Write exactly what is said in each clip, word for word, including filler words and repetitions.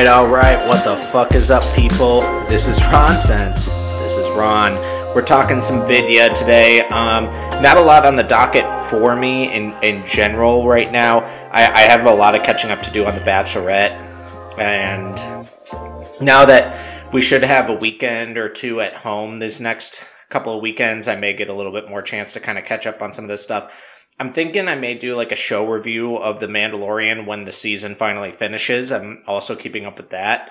Alright, alright, what the fuck is up, people? This is Ronsense. This is Ron. We're talking some vidya today. Um, not a lot on the docket for me in, in general right now. I, I have a lot of catching up to do on The Bachelorette. And now that we should have a weekend or two at home this next couple of weekends, I may get a little bit more chance to kind of catch up on some of this stuff. I'm thinking I may do like a show review of The Mandalorian when the season finally finishes. I'm also keeping up with that.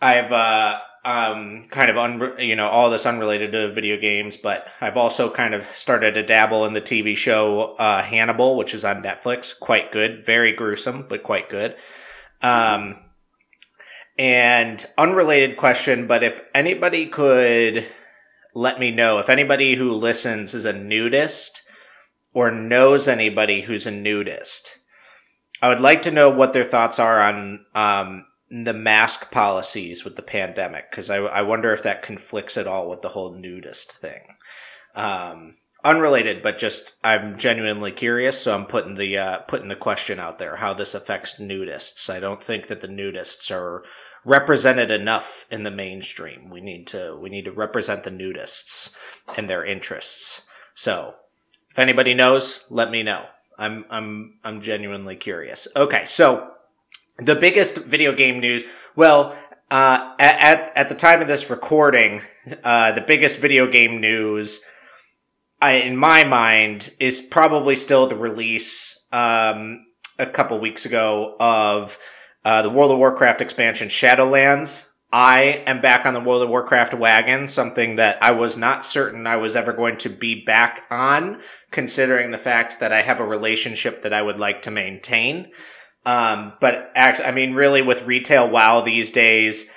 I've uh, um, kind of, un- you know, all this unrelated to video games, but I've also kind of started to dabble in the T V show uh, Hannibal, which is on Netflix. Quite good. Very gruesome, but quite good. Um, and unrelated question, but if anybody could let me know, if anybody who listens is a nudist or knows anybody who's a nudist, I would like to know what their thoughts are on um, the mask policies with the pandemic, because I, I wonder if that conflicts at all with the whole nudist thing. Um, unrelated, but just I'm genuinely curious, so I'm putting the uh, putting the question out there, how this affects nudists. I don't think that the nudists are represented enough in the mainstream. We need to we need to represent the nudists and their interests. So if anybody knows, let me know. I'm I'm I'm genuinely curious. Okay, so the biggest video game news. Well, uh, at at the time of this recording, uh, the biggest video game news, I, in my mind, is probably still the release um, a couple weeks ago of uh, the World of Warcraft expansion Shadowlands. I am back on the World of Warcraft wagon, something that I was not certain I was ever going to be back on, considering the fact that I have a relationship that I would like to maintain. Um, but actually, I mean, really with retail WoW these days,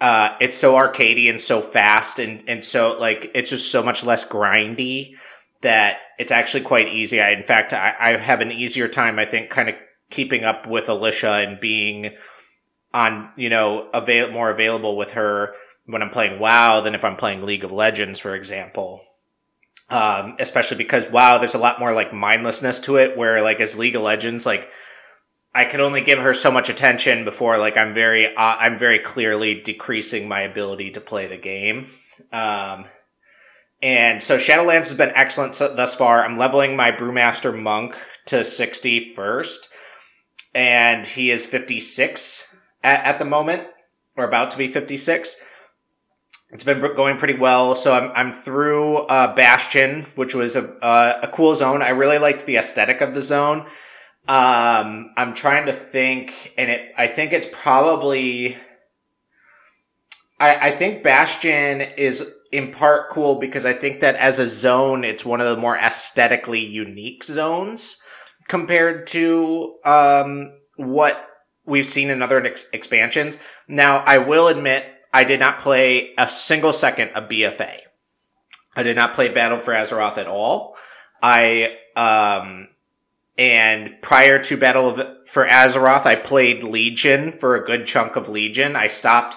uh, it's so arcadey and so fast and, and so like, it's just so much less grindy that it's actually quite easy. I, in fact, I, I have an easier time, I think, kind of keeping up with Alicia and being on, you know, avail- more available with her when I'm playing WoW than if I'm playing League of Legends, for example. Um, especially because WoW, there's a lot more like mindlessness to it, where like as League of Legends, like I can only give her so much attention before like I'm very, uh, I'm very clearly decreasing my ability to play the game. Um, and so Shadowlands has been excellent thus far. I'm leveling my Brewmaster Monk to sixty first, and he is fifty-six. At, at the moment, or about to be fifty-six. It's been going pretty well. So I'm I'm through uh, Bastion, which was a uh, a cool zone. I really liked the aesthetic of the zone. Um, I'm trying to think, and it I think it's probably I I think Bastion is in part cool because I think that as a zone, it's one of the more aesthetically unique zones compared to um what we've seen in other ex- expansions. Now, I will admit, I did not play a single second of B F A. I did not play Battle for Azeroth at all. I, um, and prior to Battle of, for Azeroth, I played Legion for a good chunk of Legion. I stopped,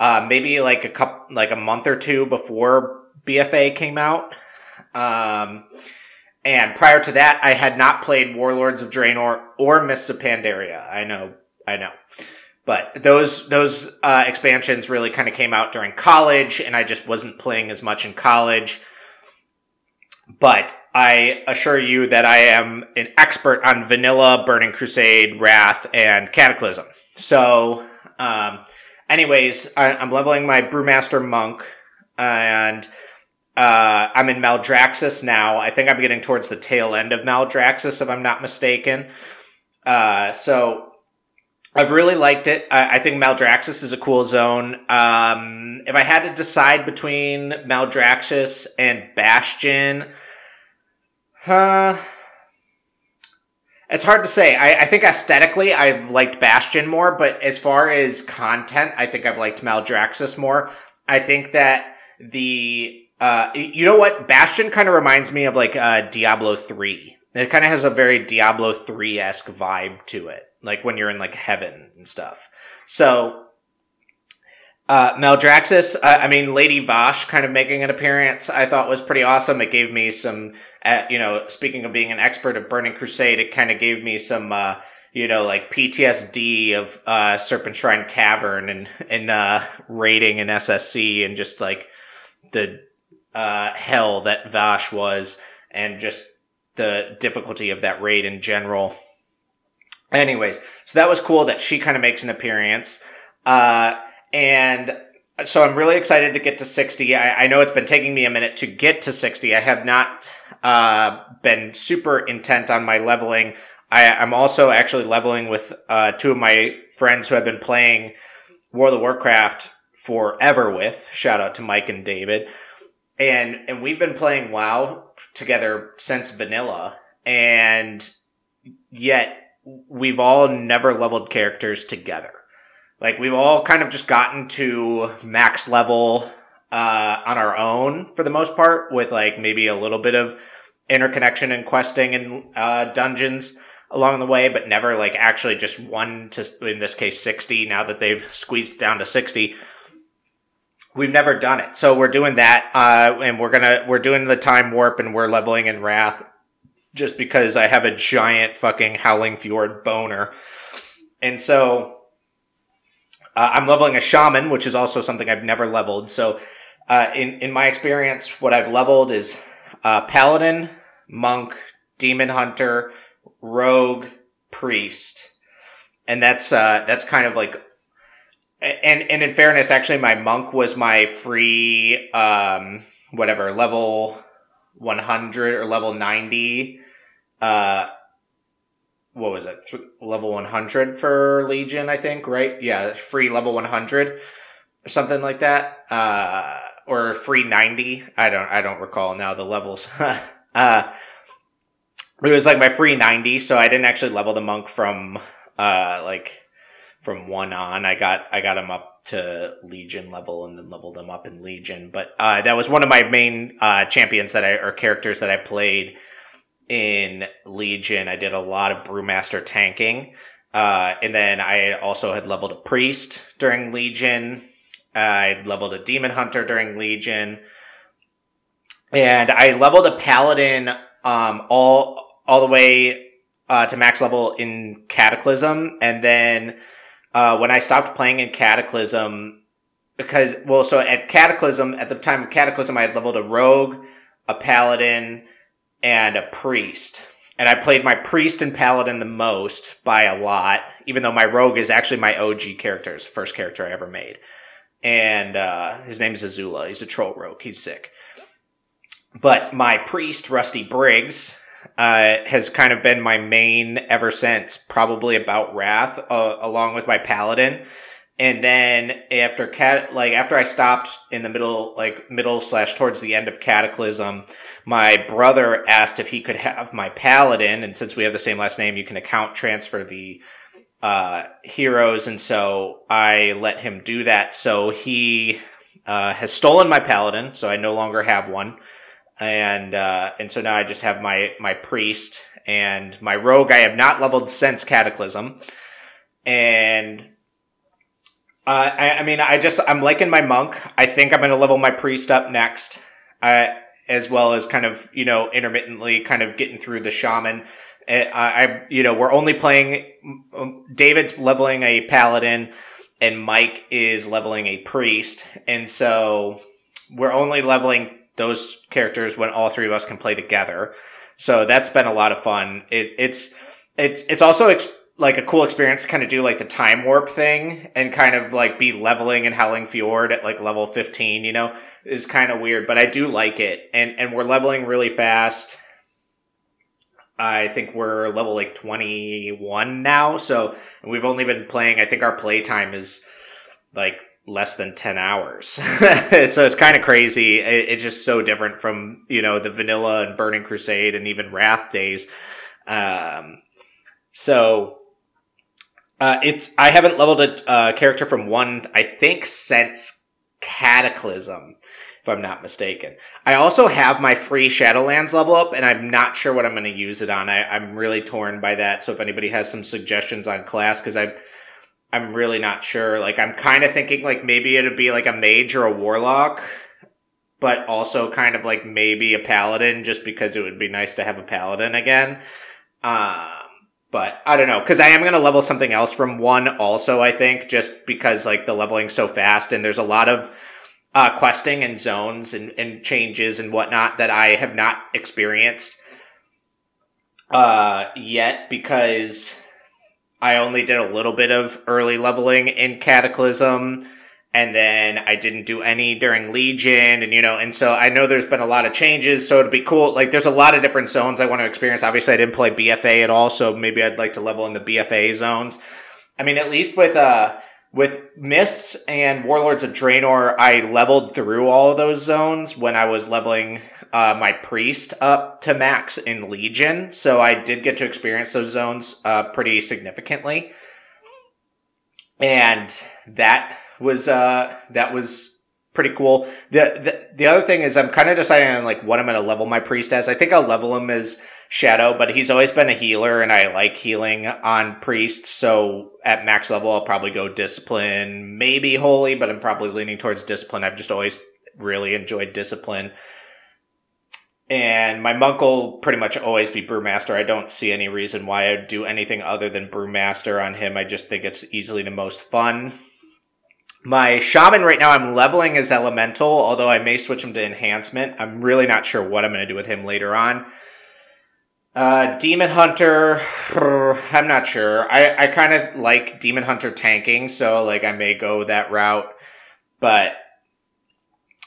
uh, maybe like a couple, like a month or two before B F A came out. Um, and prior to that, I had not played Warlords of Draenor or Mists of Pandaria. I know. I know. But those those uh, expansions really kind of came out during college, and I just wasn't playing as much in college. But I assure you that I am an expert on Vanilla, Burning Crusade, Wrath, and Cataclysm. So, um, anyways, I, I'm leveling my Brewmaster Monk, and uh, I'm in Maldraxxus now. I think I'm getting towards the tail end of Maldraxxus, if I'm not mistaken. Uh, so I've really liked it. I think Maldraxxus is a cool zone. Um, if I had to decide between Maldraxxus and Bastion, huh? It's hard to say. I, I think aesthetically, I've liked Bastion more, but as far as content, I think I've liked Maldraxxus more. I think that the, uh, you know what? Bastion kind of reminds me of like, uh, Diablo three. It kind of has a very Diablo three-esque vibe to it, like when you're in like heaven and stuff. So, uh, Maldraxxus, uh, I mean, Lady Vash kind of making an appearance, I thought was pretty awesome. It gave me some, uh, you know, speaking of being an expert of Burning Crusade, it kind of gave me some, uh, you know, like P T S D of uh, Serpent Shrine Cavern and and uh, raiding an S S C and just like the uh, hell that Vash was, and just the difficulty of that raid in general. Anyways, so that was cool that she kind of makes an appearance. Uh, and so I'm really excited to get to sixty. I, I know it's been taking me a minute to get to sixty. I have not uh, been super intent on my leveling. I, I'm also actually leveling with uh, two of my friends who have been playing World of Warcraft forever with. Shout out to Mike and David. And, and we've been playing WoW together since Vanilla. And yet we've all never leveled characters together. Like, we've all kind of just gotten to max level uh on our own for the most part, with like maybe a little bit of interconnection and questing and uh dungeons along the way, but never like actually just one to, in this case, sixty, now that they've squeezed down to sixty. We've never done it. So we're doing that, uh and we're gonna we're doing the time warp, and we're leveling in Wrath just because I have a giant fucking Howling Fjord boner. And so Uh, I'm leveling a shaman, which is also something I've never leveled. So, uh, in, in my experience, what I've leveled is, uh, paladin, monk, demon hunter, rogue, priest. And that's, uh, that's kind of like, and, and in fairness, actually, my monk was my free, um, whatever, level one hundred or level ninety, uh, what was it? Level one hundred for Legion, I think, right? Yeah, free level one hundred or something like that. Uh, or free ninety. I don't, I don't recall now the levels. uh, it was like my free ninety. So I didn't actually level the monk from, uh, like from one on. I got, I got him up to Legion level and then leveled him up in Legion. But, uh, that was one of my main, uh, champions that I, or characters that I played in Legion. I did a lot of Brewmaster tanking. Uh, and then I also had leveled a priest during Legion. Uh, I leveled a demon hunter during Legion. And I leveled a paladin, um, all, all the way, uh, to max level in Cataclysm. And then, uh, when I stopped playing in Cataclysm, because, well, so at Cataclysm, at the time of Cataclysm, I had leveled a rogue, a paladin, and a priest. And I played my priest and paladin the most by a lot, even though my rogue is actually my O G character. It's the first character I ever made. And uh his name is Azula. He's a troll rogue. He's sick. But my priest, Rusty Briggs, uh has kind of been my main ever since, probably about Wrath, uh, along with my paladin. And then after cat, like after I stopped in the middle, like middle slash towards the end of Cataclysm, my brother asked if he could have my paladin. And since we have the same last name, you can account transfer the, uh, heroes. And so I let him do that. So he, uh, has stolen my paladin. So I no longer have one. And, uh, and so now I just have my, my priest and my rogue. I have not leveled since Cataclysm. And, Uh, I, I mean, I just, I'm liking my monk. I think I'm going to level my priest up next, uh, as well as kind of, you know, intermittently kind of getting through the shaman. I, I you know, we're only playing, um, David's leveling a paladin and Mike is leveling a priest. And so we're only leveling those characters when all three of us can play together. So that's been a lot of fun. It, it's, it's, it's also ex- like a cool experience to kind of do like the time warp thing and kind of like be leveling in Howling Fjord at like level fifteen, you know, is kind of weird, but I do like it. And, and we're leveling really fast. I think we're level like twenty-one now. So we've only been playing, I think our play time is like less than ten hours. So it's kind of crazy. It, it's just so different from, you know, the Vanilla and Burning Crusade and even Wrath days. Um, so, Uh, it's, I haven't leveled a uh, character from one, I think, since Cataclysm, if I'm not mistaken. I also have my free Shadowlands level up, and I'm not sure what I'm going to use it on. I, I'm really torn by that. So if anybody has some suggestions on class, because I, I'm really not sure. Like, I'm kind of thinking, like, maybe it'd be like a mage or a warlock, but also kind of like maybe a paladin, just because it would be nice to have a paladin again. Um. Uh, But I don't know, because I am going to level something else from one also, I think, just because, like, the leveling's so fast and there's a lot of uh questing and zones and, and changes and whatnot that I have not experienced uh yet, because I only did a little bit of early leveling in Cataclysm, and then I didn't do any during Legion, and, you know, and so I know there's been a lot of changes, so it'd be cool. Like, there's a lot of different zones I want to experience. Obviously, I didn't play B F A at all, so maybe I'd like to level in the B F A zones. I mean, at least with, uh, with Mists and Warlords of Draenor, I leveled through all of those zones when I was leveling, uh, my priest up to max in Legion, so I did get to experience those zones, uh, pretty significantly. And that was, uh, that was pretty cool. The, the, the other thing is I'm kind of deciding on, like, what I'm going to level my priest as. I think I'll level him as Shadow, but he's always been a healer and I like healing on priests. So at max level, I'll probably go Discipline, maybe Holy, but I'm probably leaning towards Discipline. I've just always really enjoyed Discipline. And my monk will pretty much always be Brewmaster. I don't see any reason why I would do anything other than Brewmaster on him. I just think it's easily the most fun. My shaman right now I'm leveling as Elemental, although I may switch him to Enhancement. I'm really not sure what I'm going to do with him later on. Uh, Demon Hunter, I'm not sure. I, I kind of like Demon Hunter tanking, so, like, I may go that route. But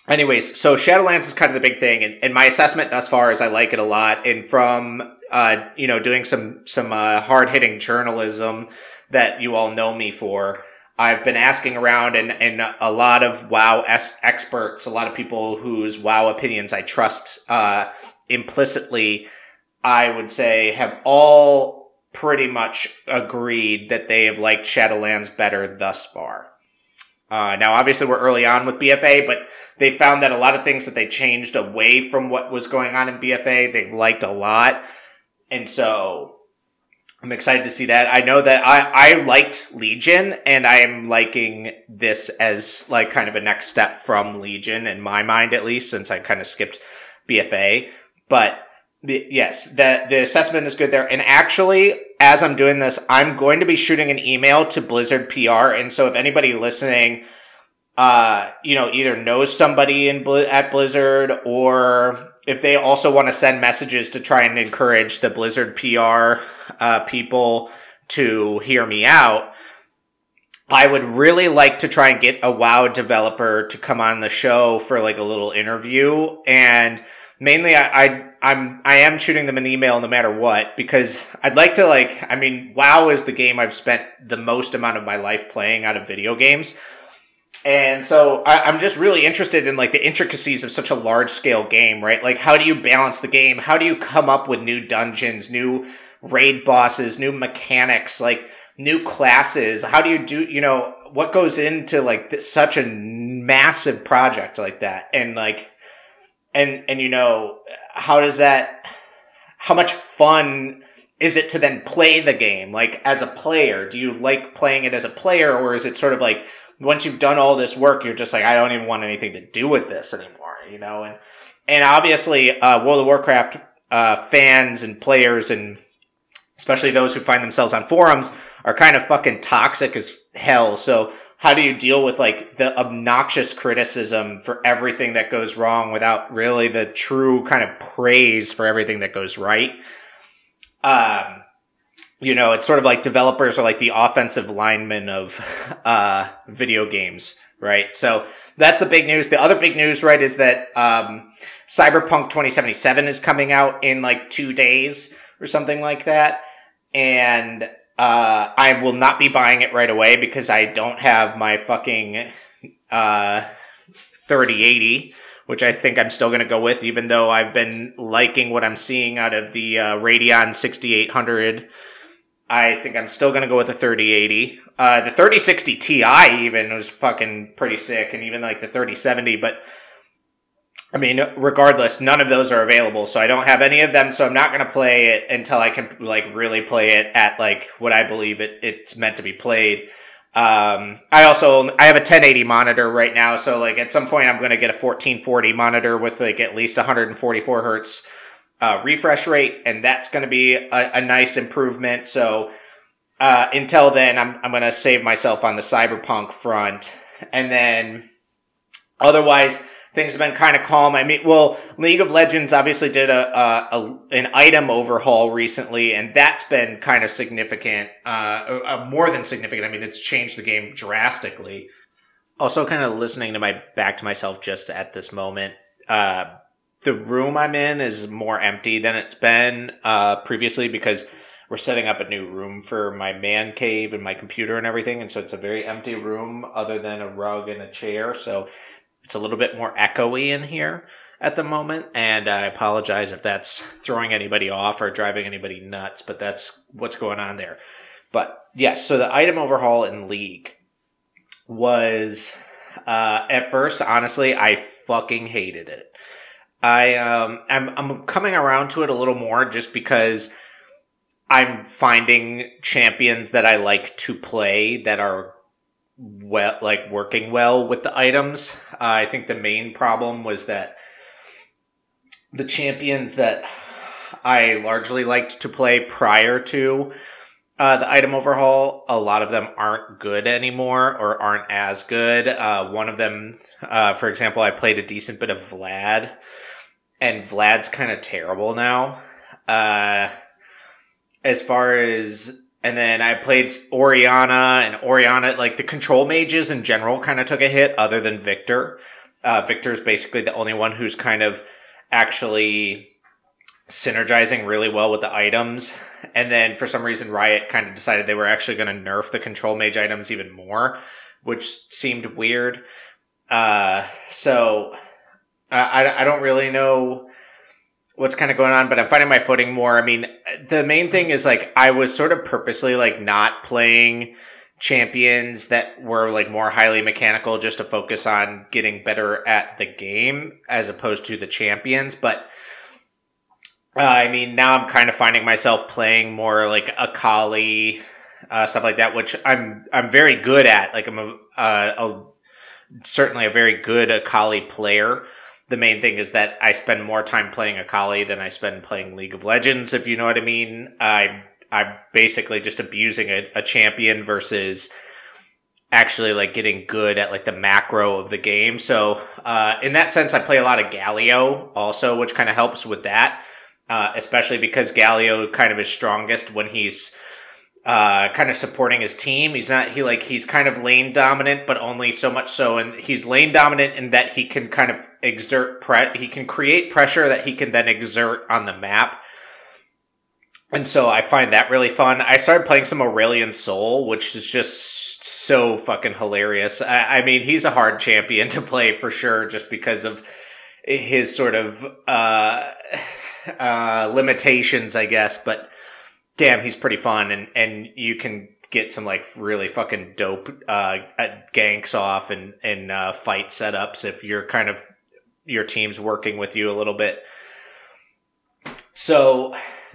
anyways, so Shadowlands is kind of the big thing, and, and my assessment thus far is I like it a lot. And from, uh, you know, doing some, some, uh, hard-hitting journalism that you all know me for, I've been asking around, and, and a lot of WoW es- experts, a lot of people whose WoW opinions I trust, uh, implicitly, I would say, have all pretty much agreed that they have liked Shadowlands better thus far. Uh, now, obviously, we're early on with B F A, but they found that a lot of things that they changed away from what was going on in B F A, they've liked a lot. And so I'm excited to see that. I know that I, I liked Legion, and I am liking this as, like, kind of a next step from Legion, in my mind at least, since I kind of skipped B F A. But yes, the, the assessment is good there. And actually, as I'm doing this, I'm going to be shooting an email to Blizzard P R. And so if anybody listening, uh, you know, either knows somebody in Bl- at Blizzard, or if they also want to send messages to try and encourage the Blizzard P R, uh, people to hear me out, I would really like to try and get a WoW developer to come on the show for, like, a little interview. And mainly, I, I I'm I am shooting them an email no matter what, because I'd like to, like, I mean, WoW is the game I've spent the most amount of my life playing out of video games, and so I, I'm just really interested in, like, the intricacies of such a large scale game, right? Like, how do you balance the game? How do you come up with new dungeons, new raid bosses, new mechanics, like new classes? How do you do, you know, what goes into, like, th- such a massive project like that, and like. And, and, you know, how does that, how much fun is it to then play the game? Like, as a player, do you like playing it as a player, or is it sort of like, once you've done all this work, you're just like, I don't even want anything to do with this anymore, you know? And, and obviously, uh, World of Warcraft, uh, fans and players, and especially those who find themselves on forums, are kind of fucking toxic as hell. So, how do you deal with, like, the obnoxious criticism for everything that goes wrong without really the true kind of praise for everything that goes right? Um, you know, it's sort of like developers are like the offensive linemen of, uh, video games, right? So that's the big news. The other big news, right, is that, um, Cyberpunk twenty seventy-seven is coming out in, like, two days or something like that. And, Uh, I will not be buying it right away because I don't have my fucking, uh, thirty eighty, which I think I'm still going to go with, even though I've been liking what I'm seeing out of the, uh, Radeon sixty-eight hundred. I think I'm still going to go with the thirty eighty. Uh, the thirty sixty Ti even was fucking pretty sick, and even, like, the thirty seventy, but I mean, regardless, none of those are available, so I don't have any of them, so I'm not going to play it until I can, like, really play it at, like, what I believe it, it's meant to be played. Um, I also, I have a ten eighty monitor right now, so, like, at some point I'm going to get a fourteen forty monitor with, like, at least one forty-four hertz, uh, uh, refresh rate, and that's going to be a, a nice improvement. So uh, until then, I'm I'm going to save myself on the Cyberpunk front. And then otherwise, things have been kind of calm. I mean, well, League of Legends obviously did a, a, a an item overhaul recently, and that's been kind of significant, uh, uh, more than significant. I mean, it's changed the game drastically. Also, kind of listening to my back to myself just at this moment. Uh, the room I'm in is more empty than it's been uh, previously because we're setting up a new room for my man cave and my computer and everything, and so it's a very empty room other than a rug and a chair. So it's a little bit more echoey in here at the moment, and I apologize if that's throwing anybody off or driving anybody nuts, but that's what's going on there. But yes, so the item overhaul in League was, uh, at first, honestly, I fucking hated it. I, um, I'm, I'm coming around to it a little more just because I'm finding champions that I like to play that are well, like working well with the items. Uh, I think the main problem was that the champions that I largely liked to play prior to Uh, the item overhaul, a lot of them aren't good anymore or aren't as good. Uh, one of them, uh, for example, I played a decent bit of Vlad, and Vlad's kind of terrible now. Uh, as far as, and then I played Orianna, and Orianna, like the control mages in general kind of took a hit other than Victor. Uh, Victor's basically the only one who's kind of actually synergizing really well with the items. And then for some reason, Riot kind of decided they were actually going to nerf the control mage items even more, which seemed weird. Uh, so I, I don't really know what's kind of going on, but I'm finding my footing more. I mean, the main thing is like, I was sort of purposely like not playing champions that were like more highly mechanical just to focus on getting better at the game as opposed to the champions. But Uh, I mean, now I'm kind of finding myself playing more like Akali, uh, stuff like that, which I'm, I'm very good at. Like I'm a, uh, a, certainly a very good Akali player. The main thing is that I spend more time playing Akali than I spend playing League of Legends, if you know what I mean. I, I'm basically just abusing a, a champion versus actually like getting good at like the macro of the game. So, uh, in that sense, I play a lot of Galio also, which kind of helps with that. Uh, especially because Galio kind of is strongest when he's, uh, kind of supporting his team. He's not, he like, he's kind of lane dominant, but only so much so. And he's lane dominant in that he can kind of exert, pre- he can create pressure that he can then exert on the map. And so I find that really fun. I started playing some Aurelion Sol, which is just so fucking hilarious. I, I mean, he's a hard champion to play for sure, just because of his sort of, uh, uh limitations, I guess, but damn, he's pretty fun, and and you can get some like really fucking dope uh ganks off and and uh fight setups if you're kind of your team's working with you a little bit. So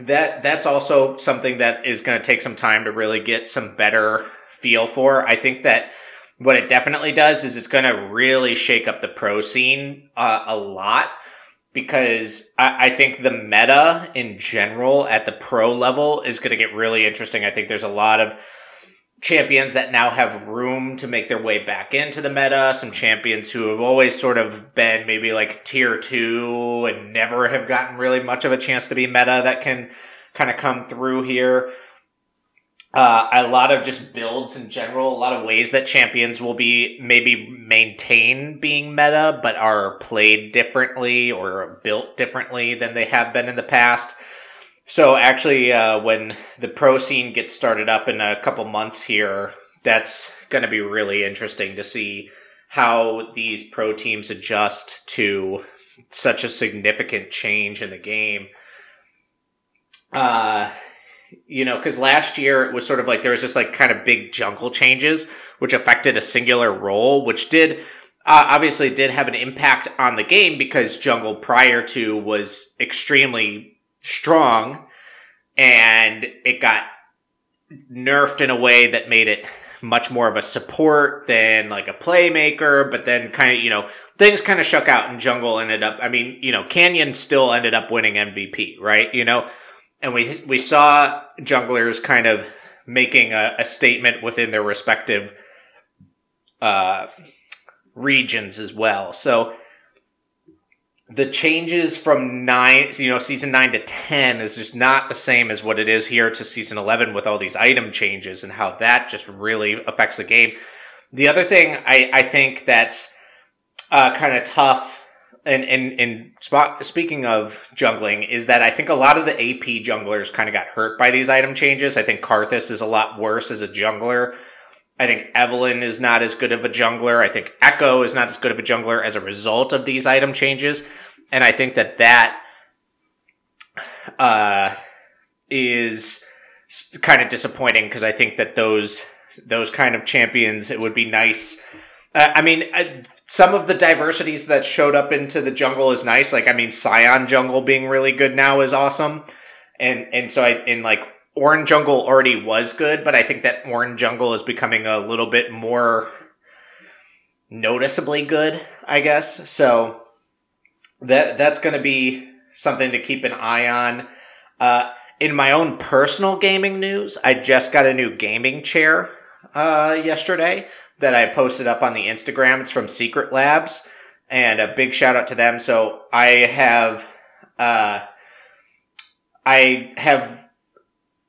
that that's also something that is going to take some time to really get some better feel for. I think that what it definitely does is it's going to really shake up the pro scene uh, a lot. Because I, I think the meta in general at the pro level is going to get really interesting. I think there's a lot of champions that now have room to make their way back into the meta. Some champions who have always sort of been maybe like tier two and never have gotten really much of a chance to be meta that can kind of come through here. Uh, a lot of just builds in general, a lot of ways that champions will be maybe maintain being meta, but are played differently or built differently than they have been in the past. So actually, uh, when the pro scene gets started up in a couple months here, that's going to be really interesting to see how these pro teams adjust to such a significant change in the game. Uh, You know, because last year it was sort of like there was just like kind of big jungle changes, which affected a singular role, which did uh, obviously did have an impact on the game because jungle prior to was extremely strong and it got nerfed in a way that made it much more of a support than like a playmaker, but then kind of, you know, things kind of shook out and Jungle ended up, I mean, you know, Canyon still ended up winning M V P, right? You know, and we, we saw junglers kind of making a, a statement within their respective, uh, regions as well. So the changes from nine, you know, season nine to ten is just not the same as what it is here to season eleven with all these item changes and how that just really affects the game. The other thing I, I think that's uh, kind of tough, and, and, and spot, speaking of jungling, is that I think a lot of the A P junglers kind of got hurt by these item changes. I think Karthus is a lot worse as a jungler. I think Evelynn is not as good of a jungler. I think Echo is not as good of a jungler as a result of these item changes. And I think that that uh, is kind of disappointing because I think that those those kind of champions, it would be nice. Uh, I mean, I, some of the diversities that showed up into the jungle is nice. Like, I mean, Scion jungle being really good now is awesome. And, and so I, in like, Ornn jungle already was good, but I think that Ornn jungle is becoming a little bit more noticeably good, I guess. So that that's going to be something to keep an eye on. Uh, in my own personal gaming news, I just got a new gaming chair uh, yesterday that I posted up on the Instagram. It's from Secret Labs, and a big shout out to them. So I have, uh, I have.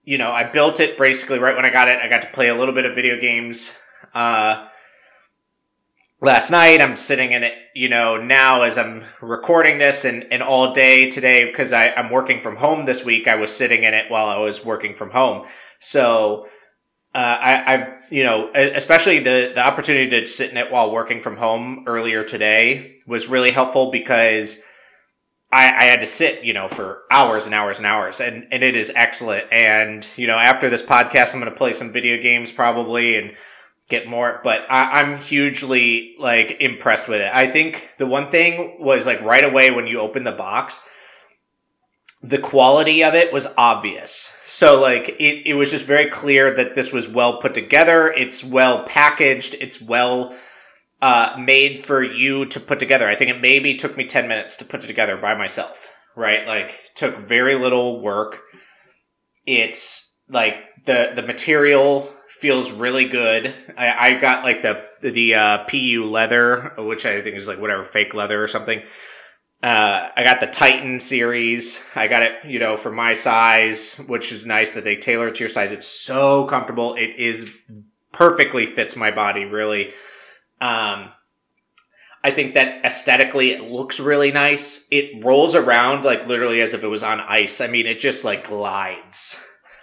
You know, I built it basically right when I got it. I got to play a little bit of video games uh, last night. I'm sitting in it, you know, now as I'm recording this and, and all day today because I, I'm working from home this week. I was sitting in it while I was working from home. So uh, I, I've, you know, especially the, the opportunity to sit in it while working from home earlier today was really helpful because I, I had to sit, you know, for hours and hours and hours, and, and it is excellent. And, you know, after this podcast, I'm going to play some video games probably and get more, but I, I'm hugely, like, impressed with it. I think the one thing was, like, right away when you open the box, the quality of it was obvious. So, like, it, it was just very clear that this was well put together. It's well packaged. It's well Uh, made for you to put together. I think it maybe took me ten minutes to put it together by myself, right? Like, took very little work. It's, like, the the material feels really good. I, I got, like, the, the uh, P U leather, which I think is, like, whatever, fake leather or something. Uh, I got the Titan series. I got it, you know, for my size, which is nice that they tailor it to your size. It's so comfortable. It is perfectly fits my body, really. Um, I think that aesthetically it looks really nice. It rolls around like literally as if it was on ice. I mean, it just like glides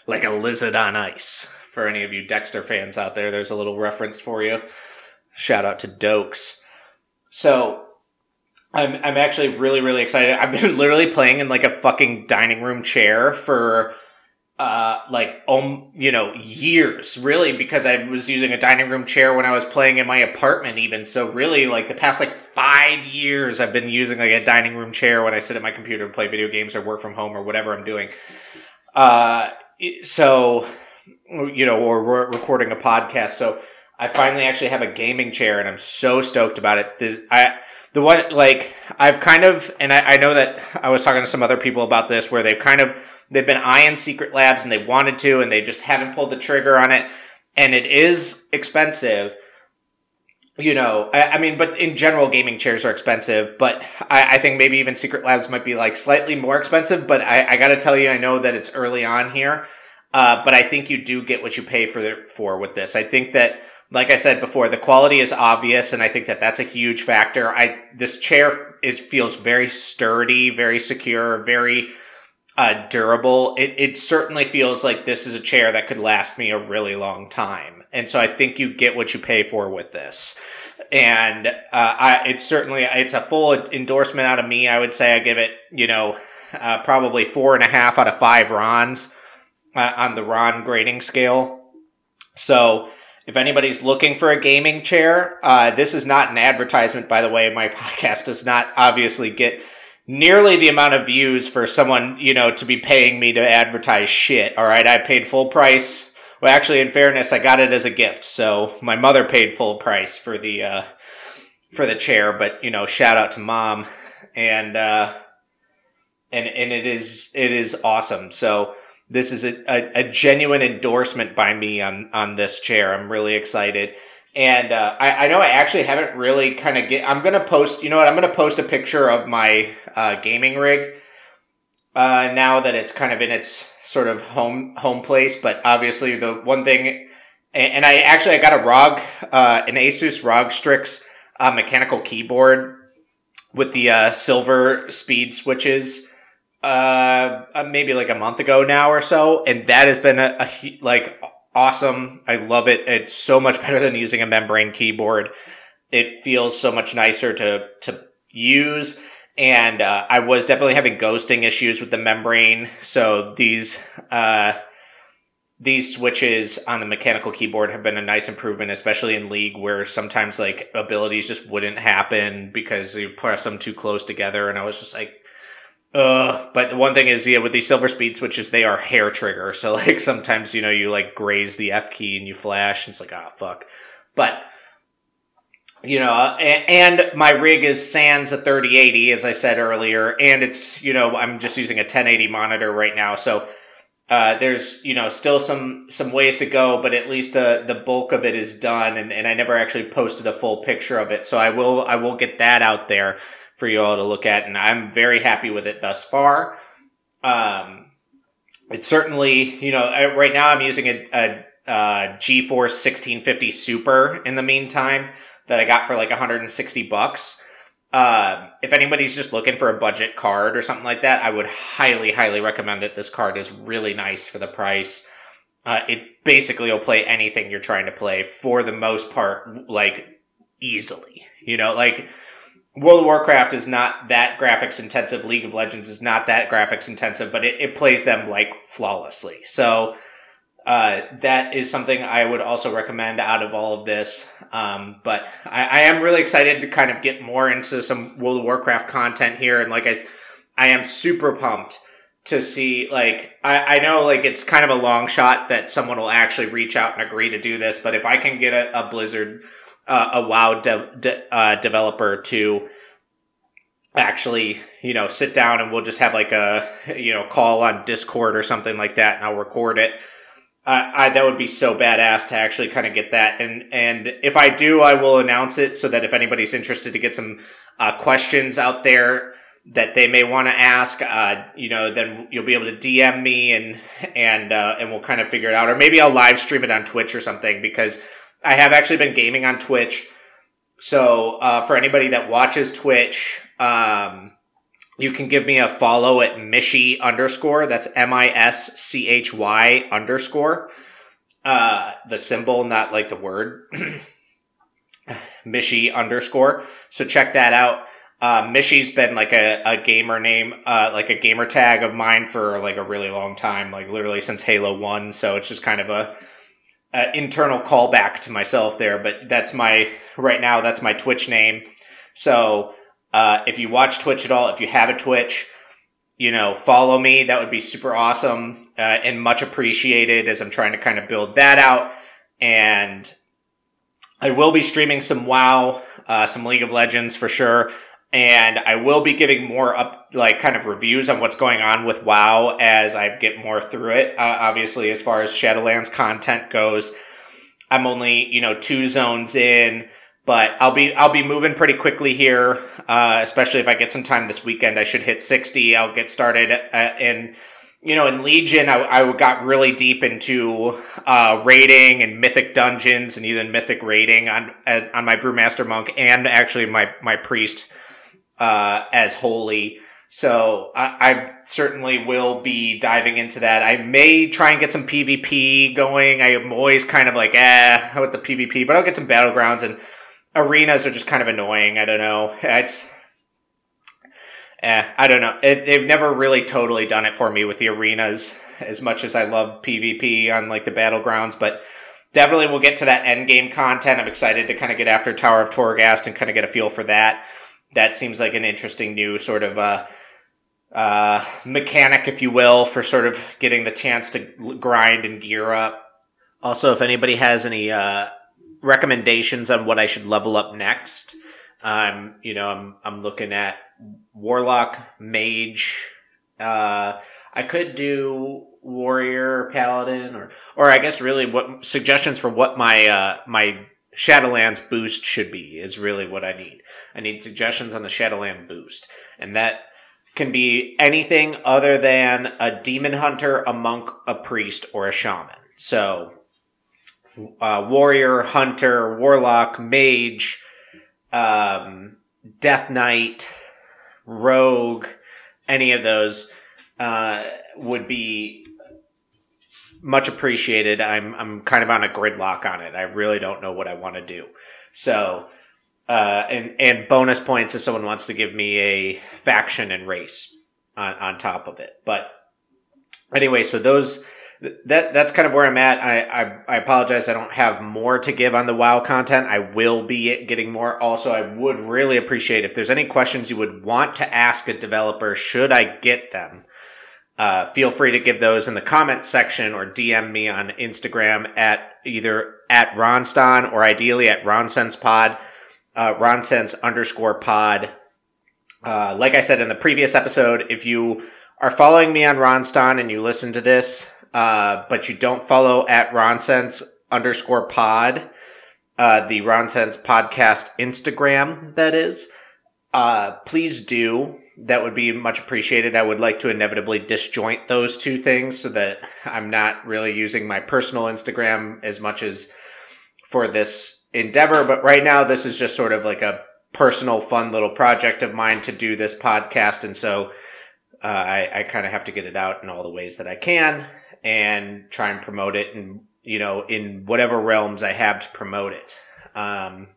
like a lizard on ice. For any of you Dexter fans out there, there's a little reference for you. Shout out to Dokes. So I'm, I'm actually really, really excited. I've been literally playing in like a fucking dining room chair for Uh, like, um, you know, years, really, because I was using a dining room chair when I was playing in my apartment even. So really, like, the past, like, five years, I've been using, like, a dining room chair when I sit at my computer and play video games or work from home or whatever I'm doing. Uh, so, you know, or we're recording a podcast. So I finally actually have a gaming chair, and I'm so stoked about it. The, I... The one, like, I've kind of, and I, I know that I was talking to some other people about this, where they've kind of, they've been eyeing Secret Labs, and they wanted to, and they just haven't pulled the trigger on it, and it is expensive, you know, I, I mean, but in general, gaming chairs are expensive, but I, I think maybe even Secret Labs might be, like, slightly more expensive, but I, I gotta tell you, I know that it's early on here, uh, but I think you do get what you pay for the, for with this. I think that, like I said before, the quality is obvious, and I think that that's a huge factor. I this chair is feels very sturdy, very secure, very uh, durable. It it certainly feels like this is a chair that could last me a really long time, and so I think you get what you pay for with this. And uh, I it's certainly it's a full endorsement out of me. I would say I give it, you know, uh, probably four and a half out of five Rons uh, on the Ron grading scale. So, if anybody's looking for a gaming chair, uh, this is not an advertisement, by the way. My podcast does not obviously get nearly the amount of views for someone, you know, to be paying me to advertise shit. All right. I paid full price Well, actually, in fairness, I got it as a gift. So my mother paid full price for the, uh, for the chair, but, you know, shout out to mom. And, uh, and, and it is, it is awesome. So this is a, a, a genuine endorsement by me on, on this chair. I'm really excited. And, uh, I, I know I actually haven't really kind of get, I'm going to post, you know what, I'm going to post a picture of my, uh, gaming rig, uh, now that it's kind of in its sort of home, home place. But obviously the one thing, and, and I actually, I got a R O G, uh, an Asus R O G Strix, uh, mechanical keyboard with the, uh, silver speed switches, uh, maybe like a month ago now or so. And that has been a, a like, awesome. I love it. It's so much better than using a membrane keyboard. It feels so much nicer to to use. And uh, I was definitely having ghosting issues with the membrane. So these uh, these switches on the mechanical keyboard have been a nice improvement, especially in League, where sometimes like abilities just wouldn't happen because you press them too close together. And I was just like, Uh, but one thing is, yeah, with these silver speed switches, they are hair trigger. So like sometimes, you know, you like graze the F key and you flash and it's like, ah, fuck. But, you know, and, and my rig is sans a thirty eighty, as I said earlier. And it's, you know, I'm just using a ten eighty monitor right now. So, uh, there's, you know, still some, some ways to go, but at least, uh, the bulk of it is done. And, and I never actually posted a full picture of it. So I will, I will get that out there for you all to look at, and I'm very happy with it thus far. Um, it's certainly, you know, I, right now I'm using a, a, a GeForce sixteen fifty Super in the meantime that I got for like one hundred sixty bucks. Uh, if anybody's just looking for a budget card or something like that, I would highly, highly recommend it. This card is really nice for the price. Uh, it basically will play anything you're trying to play for the most part, like easily, you know, like, World of Warcraft is not that graphics intensive. League of Legends is not that graphics intensive, but it, it plays them like flawlessly. So, uh, that is something I would also recommend out of all of this. Um, but I, I am really excited to kind of get more into some World of Warcraft content here. And like, I, I am super pumped to see, like, I, I know like it's kind of a long shot that someone will actually reach out and agree to do this, but if I can get a, a Blizzard Uh, a WoW de- de- uh, developer to actually, you know, sit down and we'll just have like a, you know, call on Discord or something like that, and I'll record it. Uh, I, that would be so badass to actually kind of get that. And, and if I do, I will announce it so that if anybody's interested to get some uh, questions out there that they may want to ask, uh, you know, then you'll be able to D M me and, and, uh, and we'll kind of figure it out. Or maybe I'll live stream it on Twitch or something, because I have actually been gaming on Twitch. So, uh, for anybody that watches Twitch, um, you can give me a follow at Mishy underscore. That's M I S C H Y underscore. Uh, the symbol, not like the word. Mishy underscore. So check that out. Uh, Mishy's been like a, a gamer name, uh, like a gamer tag of mine for like a really long time, like literally since Halo one. So it's just kind of a, Uh, internal callback to myself there, but that's my, right now, that's my Twitch name. So, uh, if you watch Twitch at all, if you have a Twitch, you know, follow me. That would be super awesome, uh, and much appreciated as I'm trying to kind of build that out. And I will be streaming some WoW, uh, some League of Legends for sure. And I will be giving more up, like kind of reviews on what's going on with WoW as I get more through it. Uh, obviously, as far as Shadowlands content goes, I'm only, you know, two zones in, but I'll be, I'll be moving pretty quickly here. Uh, especially if I get some time this weekend, I should hit sixty. I'll get started. Uh, and, you know, in Legion, I, I got really deep into, uh, raiding and mythic dungeons and even mythic raiding on, on my Brewmaster Monk and actually my, my priest, uh, as holy. So I, I certainly will be diving into that. I may try and get some PvP going. I am always kind of like, eh, with the PvP, but I'll get some battlegrounds, and arenas are just kind of annoying. I don't know. It's, eh, I don't know. It, they've never really totally done it for me with the arenas as much as I love PvP on like the battlegrounds, but definitely we'll get to that end game content. I'm excited to kind of get after Tower of Cho'Gath and kind of get a feel for that. That seems like an interesting new sort of uh, uh, mechanic, if you will, for sort of getting the chance to grind and gear up. Also, if anybody has any uh, recommendations on what I should level up next, I'm, um, you know, I'm I'm looking at Warlock, Mage. Uh, I could do Warrior, or Paladin, or or I guess really what suggestions for what my uh, my Shadowlands boost should be is really what I need. I need suggestions on the Shadowland boost, and that can be anything other than a demon hunter, a monk, a priest, or a shaman. So, uh, warrior, hunter, warlock, mage, um, death knight, rogue, any of those, uh, would be much appreciated. I'm, I'm kind of on a gridlock on it. I really don't know what I want to do. So, Uh, and, and bonus points if someone wants to give me a faction and race on, on top of it. But anyway, so those, that, that's kind of where I'm at. I, I, I apologize. I don't have more to give on the WoW content. I will be getting more. Also, I would really appreciate if there's any questions you would want to ask a developer, should I get them? Uh, feel free to give those in the comment section or D M me on Instagram at either at Ronston or ideally at RonSensPod. Uh, Ronsense underscore pod. Uh, like I said in the previous episode, if you are following me on Ronston and you listen to this, uh, but you don't follow at Ronsense underscore pod, uh, the Ronsense podcast Instagram, that is, uh, please do. That would be much appreciated. I would like to inevitably disjoint those two things so that I'm not really using my personal Instagram as much as for this endeavor, but right now this is just sort of like a personal fun little project of mine to do this podcast, and so uh, I, I kind of have to get it out in all the ways that I can and try and promote it, and you know, in whatever realms I have to promote it. Um,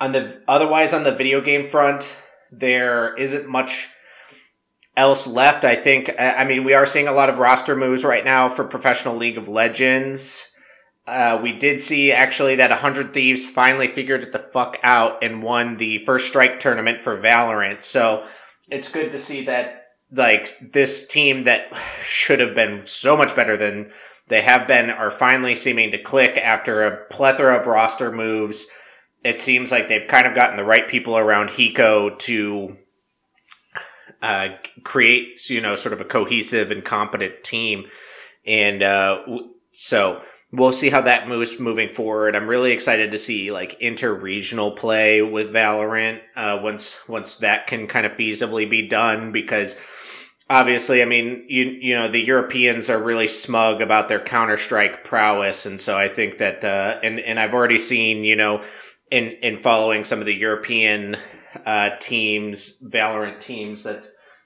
on the otherwise on the video game front, there isn't much else left. I think I, I mean we are seeing a lot of roster moves right now for professional League of Legends. Uh, we did see actually that one hundred Thieves finally figured it the fuck out and won the First Strike tournament for Valorant. So it's good to see that, like, this team that should have been so much better than they have been are finally seeming to click after a plethora of roster moves. It seems like they've kind of gotten the right people around Hiko to uh, create, you know, sort of a cohesive and competent team. And uh, so... we'll see how that moves moving forward. I'm really excited to see like inter-regional play with Valorant uh, once once that can kind of feasibly be done, because obviously, I mean, you you know, the Europeans are really smug about their Counter-Strike prowess, and so I think that uh, and and I've already seen, you know, in in following some of the European uh, teams, Valorant teams, that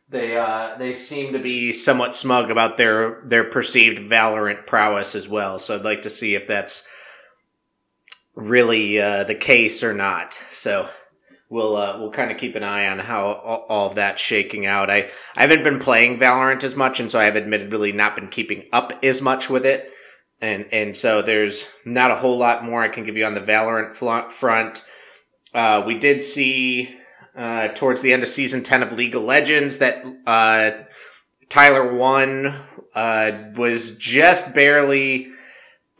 they uh they seem to be somewhat smug about their their perceived Valorant prowess as well. So I'd like to see if that's really uh, the case or not. So we'll uh, we'll kind of keep an eye on how all, all of that's shaking out. I, I haven't been playing Valorant as much, and so I have admittedly not been keeping up as much with it. And and so there's not a whole lot more I can give you on the Valorant front. Uh, we did see... Uh, towards the end of season ten of League of Legends that, uh, Tyler one, uh, was just barely,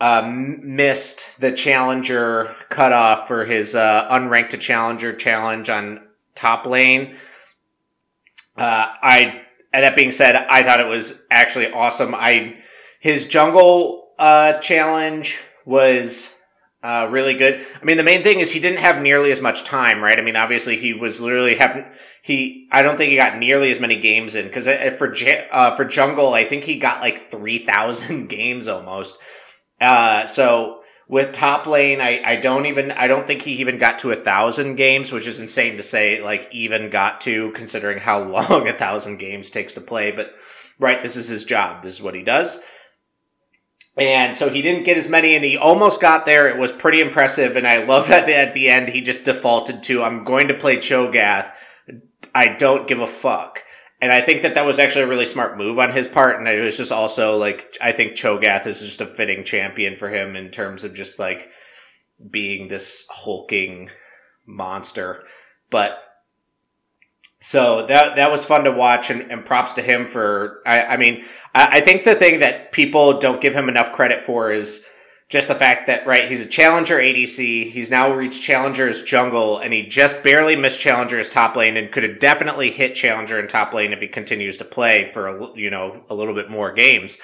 um, missed the challenger cutoff for his, uh, unranked to challenger challenge on top lane. Uh, I, that being said, I thought it was actually awesome. I, his jungle, uh, challenge was, Uh, really good. I mean, the main thing is he didn't have nearly as much time, right? I mean, obviously he was literally having, he, I don't think he got nearly as many games in, because for, uh, for jungle, I think he got like three thousand games almost. Uh, so with top lane, I, I don't even, I don't think he even got to a thousand games, which is insane to say, like, even got to, considering how long a thousand games takes to play. But right, this is his job. This is what he does. And so he didn't get as many, and he almost got there. It was pretty impressive, and I love that at the end he just defaulted to, I'm going to play Cho'Gath. I don't give a fuck. And I think that that was actually a really smart move on his part, and it was just also, like, I think Cho'Gath is just a fitting champion for him in terms of just, like, being this hulking monster. But... So that that was fun to watch, and, and props to him for, I, I mean, I, I think the thing that people don't give him enough credit for is just the fact that, right, he's a Challenger A D C, he's now reached Challenger's jungle, and he just barely missed Challenger's top lane and could have definitely hit Challenger in top lane if he continues to play for, a, you know, a little bit more games.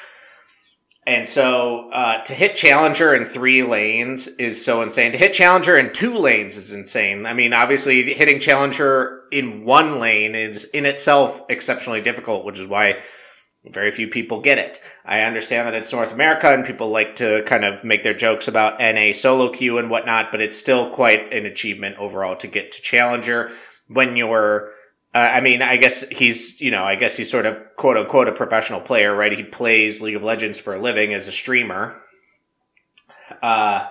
And so uh, to hit Challenger in three lanes is so insane. To hit Challenger in two lanes is insane. I mean, obviously, hitting Challenger in one lane is in itself exceptionally difficult, which is why very few people get it. I understand that it's North America and people like to kind of make their jokes about N A solo queue and whatnot, but it's still quite an achievement overall to get to Challenger when you're... Uh, I mean, I guess he's, you know, I guess he's sort of quote unquote a professional player, right? He plays League of Legends for a living as a streamer. Uh,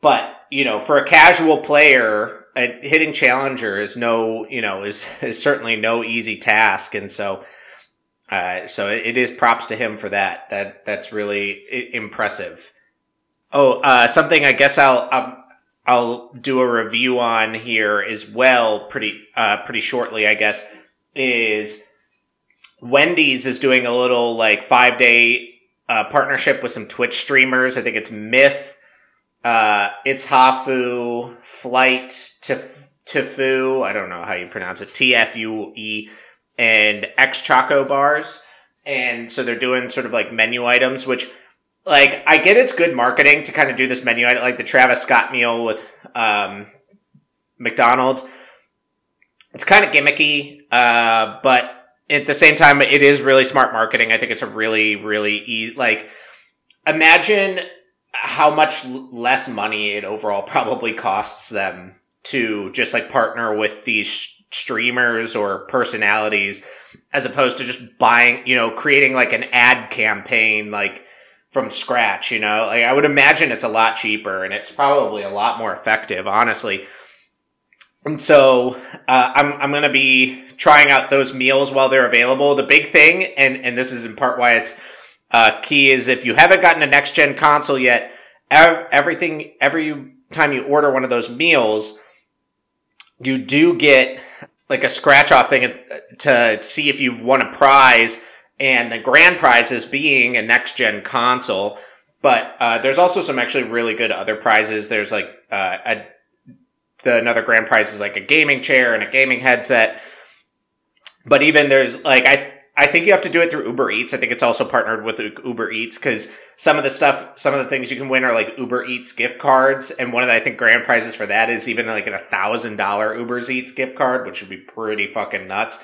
but, you know, for a casual player, uh, hitting Challenger is no, you know, is, is certainly no easy task. And so, uh, so it, it is props to him for that. That, that's really impressive. Oh, uh, something I guess I'll, I'll I'll do a review on here as well pretty uh, pretty shortly, I guess, is Wendy's is doing a little like five-day uh, partnership with some Twitch streamers. I think it's Myth, uh, it's Hafu, Flight, Tif- Tifu, I don't know how you pronounce it, T F U E, and X Choco Bars. And so they're doing sort of like menu items, which... Like, I get it's good marketing to kind of do this menu, like the Travis Scott meal with um, McDonald's. It's kind of gimmicky, uh, but at the same time, it is really smart marketing. I think it's a really, really easy, like, imagine how much less money it overall probably costs them to just, like, partner with these streamers or personalities as opposed to just buying, you know, creating, like, an ad campaign, like, from scratch, you know, like I would imagine it's a lot cheaper and it's probably a lot more effective, honestly. And so uh, I'm I'm going to be trying out those meals while they're available. The big thing, and, and this is in part why it's uh, key, is if you haven't gotten a next-gen console yet, everything every time you order one of those meals, you do get like a scratch-off thing to see if you've won a prize. And the grand prize is being a next-gen console. But uh, there's also some actually really good other prizes. There's like uh, a, the another grand prize is like a gaming chair and a gaming headset. But even there's like, I th- I think you have to do it through Uber Eats. I think it's also partnered with Uber Eats because some of the stuff, some of the things you can win are like Uber Eats gift cards. And one of the, I think, grand prizes for that is even like a one thousand dollars Uber Eats gift card, which would be pretty fucking nuts.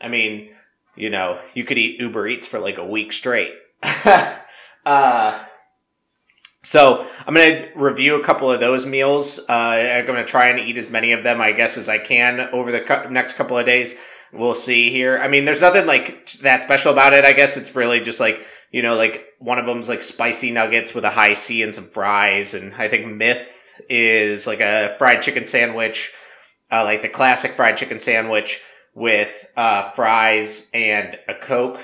I mean... You know, you could eat Uber Eats for like a week straight. uh, so I'm going to review a couple of those meals. Uh, I'm going to try and eat as many of them, I guess, as I can over the co- next couple of days. We'll see here. I mean, there's nothing like that special about it. I guess it's really just like, you know, like one of them's like spicy nuggets with a high C and some fries. And I think Myth is like a fried chicken sandwich, uh, like the classic fried chicken sandwich. With uh, fries and a Coke.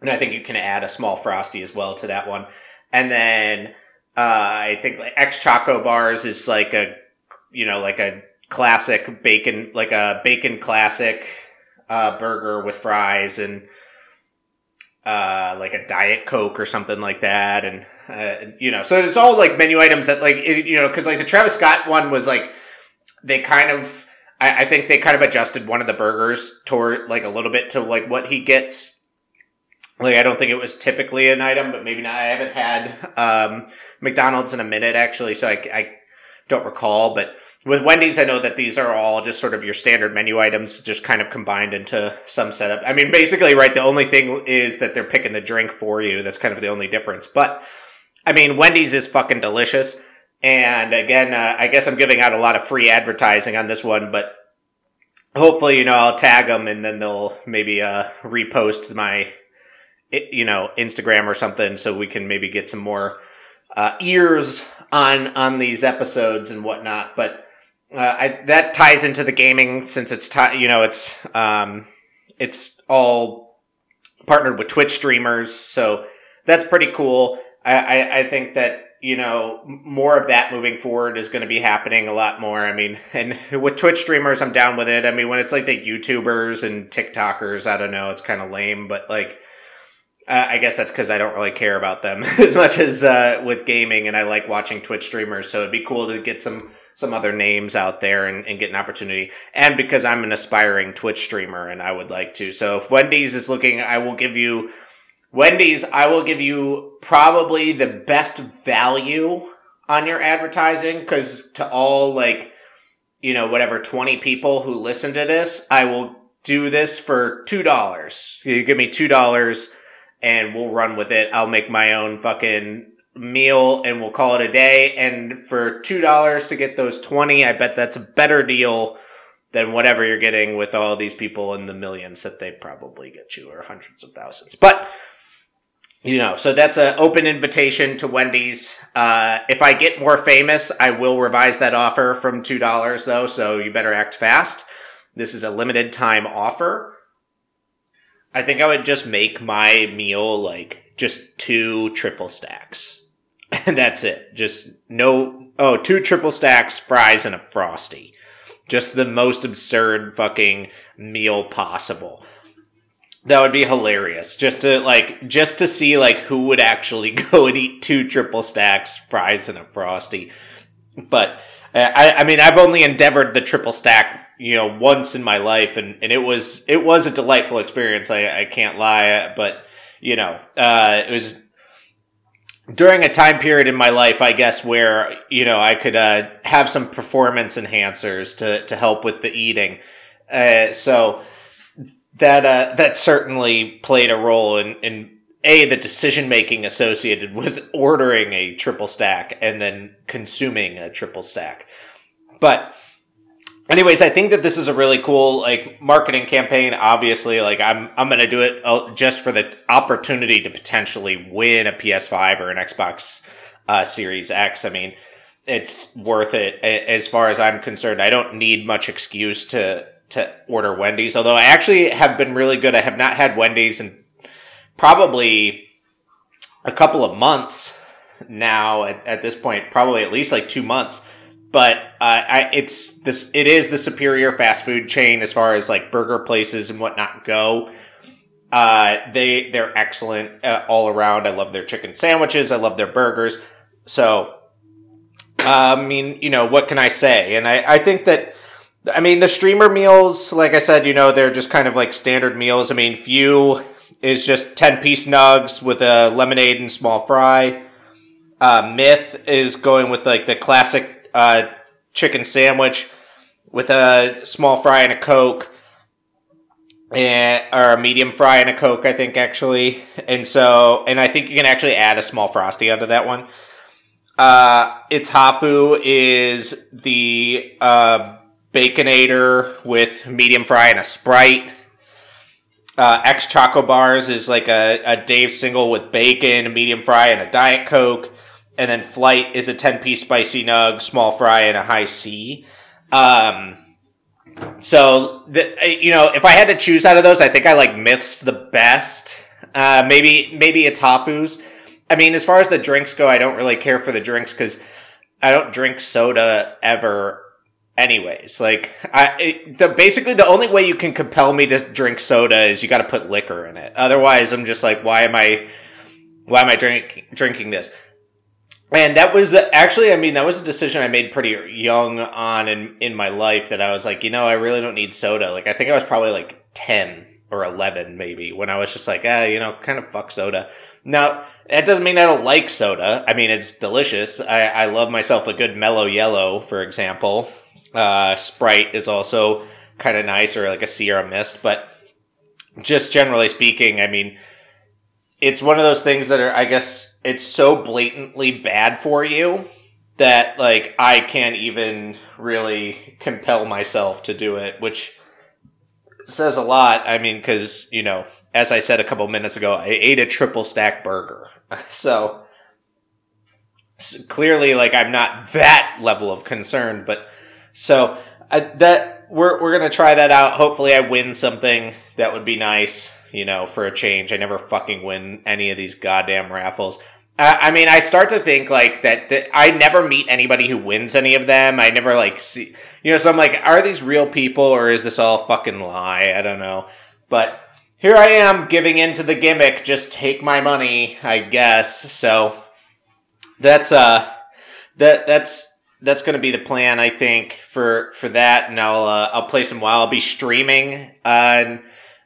And I think you can add a small Frosty as well to that one. And then uh, I think like X Choco Bars is like a, you know, like a classic bacon, like a bacon classic uh, burger with fries and uh, like a Diet Coke or something like that. And, uh, you know, so it's all like menu items that like, it, you know, because like the Travis Scott one was like, they kind of, I think they kind of adjusted one of the burgers toward like a little bit to like what he gets. Like, I don't think it was typically an item, but maybe not. I haven't had, um, McDonald's in a minute actually. So I, I don't recall, but with Wendy's, I know that these are all just sort of your standard menu items just kind of combined into some setup. I mean, basically, right. The only thing is that they're picking the drink for you. That's kind of the only difference, but I mean, Wendy's is fucking delicious. And again, uh, I guess I'm giving out a lot of free advertising on this one, but hopefully, you know, I'll tag them and then they'll maybe uh, repost my, you know, Instagram or something so we can maybe get some more uh, ears on on these episodes and whatnot. But uh, I, that ties into the gaming since it's, t- you know, it's um, it's all partnered with Twitch streamers. So that's pretty cool. I, I, I think that you know, more of that moving forward is going to be happening a lot more. I mean, and with Twitch streamers, I'm down with it. I mean, when it's like the YouTubers and TikTokers, I don't know, it's kind of lame, but like, uh, I guess that's because I don't really care about them as much as uh, with gaming, and I like watching Twitch streamers, so it'd be cool to get some some other names out there and, and get an opportunity. And because I'm an aspiring Twitch streamer, and I would like to. So if Wendy's is looking, I will give you... Wendy's, I will give you probably the best value on your advertising, because to all, like, you know, whatever, twenty people who listen to this, I will do this for two dollars. You give me two dollars and we'll run with it. I'll make my own fucking meal and we'll call it a day. And for two dollars to get those twenty, I bet that's a better deal than whatever you're getting with all these people in the millions that they probably get you, or hundreds of thousands. But... you know, so that's an open invitation to Wendy's. Uh, if I get more famous, I will revise that offer from two dollars, though, so you better act fast. This is a limited time offer. I think I would just make my meal, like, just two triple stacks. And that's it. Just no, oh, two triple stacks, fries, and a Frosty. Just the most absurd fucking meal possible. That would be hilarious, just to like, just to see like who would actually go and eat two triple stacks, fries, and a Frosty. But uh, I, I mean, I've only endeavored the triple stack, you know, once in my life, and, and it was it was a delightful experience. I, I can't lie, but you know, uh, it was during a time period in my life, I guess, where you know I could uh, have some performance enhancers to to help with the eating, uh, so. That uh, that certainly played a role in, in A, the decision-making associated with ordering a triple stack and then consuming a triple stack. But anyways, I think that this is a really cool like marketing campaign. Obviously, like I'm I'm going to do it just for the opportunity to potentially win a P S five or an Xbox uh, Series X. I mean, it's worth it as far as I'm concerned. I don't need much excuse to... to order Wendy's, although I actually have been really good. I have not had Wendy's in probably a couple of months now at, at this point, probably at least like two months. But uh, I, it's this, it is the superior fast food chain as far as like burger places and whatnot go. Uh, they, they're excellent uh, all around. I love their chicken sandwiches. I love their burgers. So, uh, I mean, you know, what can I say? And I, I think that, I mean, the streamer meals, like I said, you know, they're just kind of like standard meals. I mean, Few is just ten-piece nugs with a lemonade and small fry. Uh, Myth is going with like the classic uh, chicken sandwich with a small fry and a Coke. And, or a medium fry and a Coke, I think, actually. And so, and I think you can actually add a small Frosty onto that one. Uh, it's Hafu is the... Uh, Baconator with medium fry and a Sprite. Uh, X Choco Bars is like a, a Dave single with bacon, a medium fry, and a Diet Coke. And then Flight is a ten-piece spicy nug, small fry, and a high C. Um, so, the, you know, if I had to choose out of those, I think I like Myth's the best. Uh, maybe maybe it's Hafu's. I mean, as far as the drinks go, I don't really care for the drinks because I don't drink soda ever. Anyways, like, I, it, the, basically the only way you can compel me to drink soda is you got to put liquor in it. Otherwise, I'm just like, why am I, why am I drink, drinking this? And that was actually, I mean, that was a decision I made pretty young on in, in my life that I was like, you know, I really don't need soda. Like, I think I was probably like ten or eleven maybe when I was just like, ah, you know, kind of fuck soda. Now, that doesn't mean I don't like soda. I mean, it's delicious. I, I love myself a good mellow yellow, for example. Uh, Sprite is also kind of nice, or like a Sierra Mist, but just generally speaking, I mean, it's one of those things that are, I guess, it's so blatantly bad for you that, like, I can't even really compel myself to do it, which says a lot. I mean, because, you know, as I said a couple minutes ago, I ate a triple stack burger, so clearly, like, I'm not that level of concern, but So uh, that we're we're gonna try that out. Hopefully, I win something. That would be nice, you know, for a change. I never fucking win any of these goddamn raffles. Uh, I mean, I start to think, like, that, that I never meet anybody who wins any of them. I never, like, see... You know, so I'm like, are these real people, or is this all a fucking lie? I don't know. But here I am, giving in to the gimmick. Just take my money, I guess. So that's, uh... that That's that's going to be the plan, I think, for for that. And I'll, uh, I'll play some while I'll be streaming. Uh, and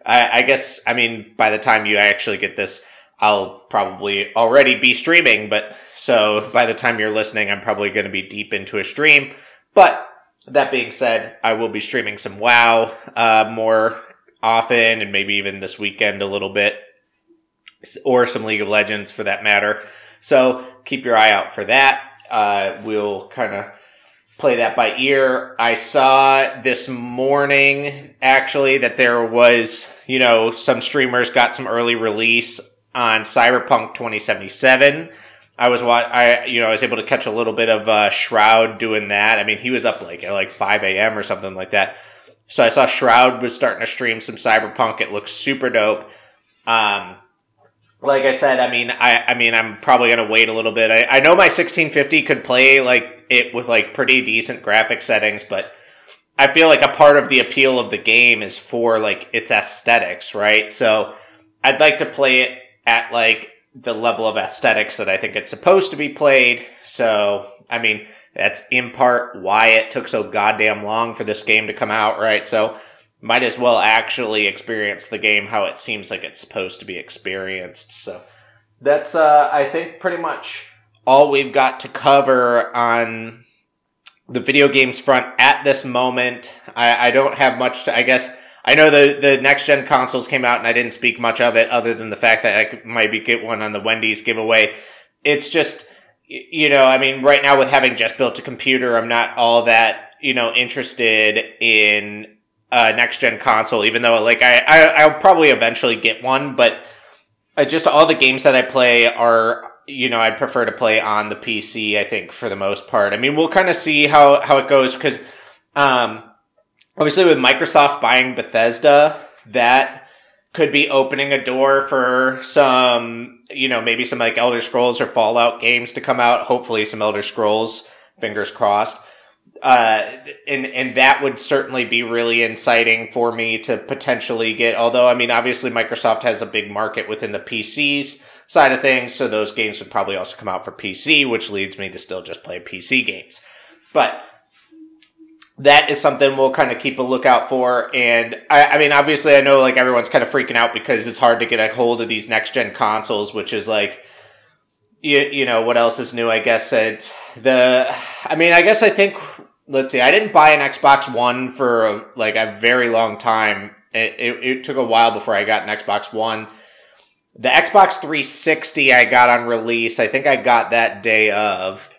I, I guess, I mean, by the time you actually get this... I'll probably already be streaming, but so by the time you're listening, I'm probably going to be deep into a stream. But that being said, I will be streaming some WoW uh, more often, and maybe even this weekend a little bit, or some League of Legends for that matter. So keep your eye out for that. Uh, we'll kind of play that by ear. I saw this morning, actually, that there was, you know, some streamers got some early release on Cyberpunk twenty seventy-seven. I was I you know I was able to catch a little bit of uh, Shroud doing that. I mean, he was up like at like five a.m. or something like that. So I saw Shroud was starting to stream some Cyberpunk. It looks super dope. Um, like I said, I mean I I mean I'm probably gonna wait a little bit. I, I know my sixteen fifty could play like it with like pretty decent graphic settings, but I feel like a part of the appeal of the game is for like its aesthetics, right? So I'd like to play it at, like, the level of aesthetics that I think it's supposed to be played. So, I mean, that's in part why it took so goddamn long for this game to come out, right? So, might as well actually experience the game how it seems like it's supposed to be experienced. So, that's, uh, I think, pretty much all we've got to cover on the video games front at this moment. I, I don't have much to, I guess... I know the, the next-gen consoles came out, and I didn't speak much of it other than the fact that I could maybe get one on the Wendy's giveaway. It's just, you know, I mean, right now with having just built a computer, I'm not all that, you know, interested in a next-gen console, even though, like, I, I, I'll probably eventually get one. But I just all the games that I play are, you know, I'd prefer to play on the P C, I think, for the most part. I mean, we'll kind of see how, how it goes because... um obviously, with Microsoft buying Bethesda, that could be opening a door for some, you know, maybe some like Elder Scrolls or Fallout games to come out. Hopefully some Elder Scrolls, fingers crossed. Uh, and, and that would certainly be really inciting for me to potentially get, although, I mean, obviously Microsoft has a big market within the P C's side of things. So those games would probably also come out for P C, which leads me to still just play P C games. But that is something we'll kind of keep a lookout for. And I, I mean, obviously I know like everyone's kind of freaking out because it's hard to get a hold of these next gen consoles, which is like, you, you know, what else is new? I guess it, the, I mean, I guess I think, let's see, I didn't buy an Xbox One for a, like a very long time. It, it, it took a while before I got an Xbox One. The Xbox three sixty I got on release. I think I got that day of.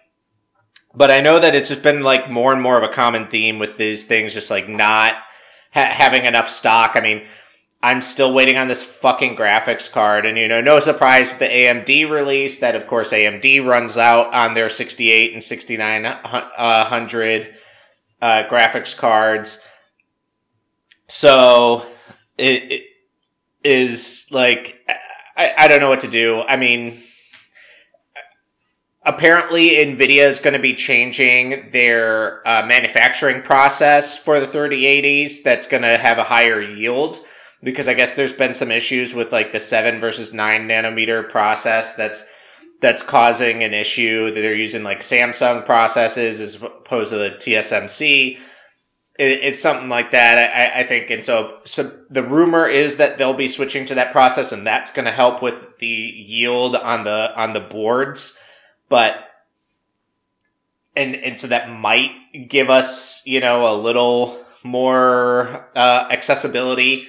But I know that it's just been like more and more of a common theme with these things just like not ha- having enough stock. I mean, I'm still waiting on this fucking graphics card. And, you know, no surprise with the A M D release that, of course, A M D runs out on their sixty-eight and sixty-nine hundred uh, graphics cards. So it, it is like, I, I don't know what to do. I mean... apparently, NVIDIA is going to be changing their uh, manufacturing process for the thirty eighties. That's going to have a higher yield because I guess there's been some issues with like the seven versus nine nanometer process that's that's causing an issue. They're using like Samsung processes as opposed to the T S M C. It, it's something like that, I, I think. And so, so the rumor is that they'll be switching to that process, and that's going to help with the yield on the on the boards. But, and, and so that might give us, you know, a little more, uh, accessibility.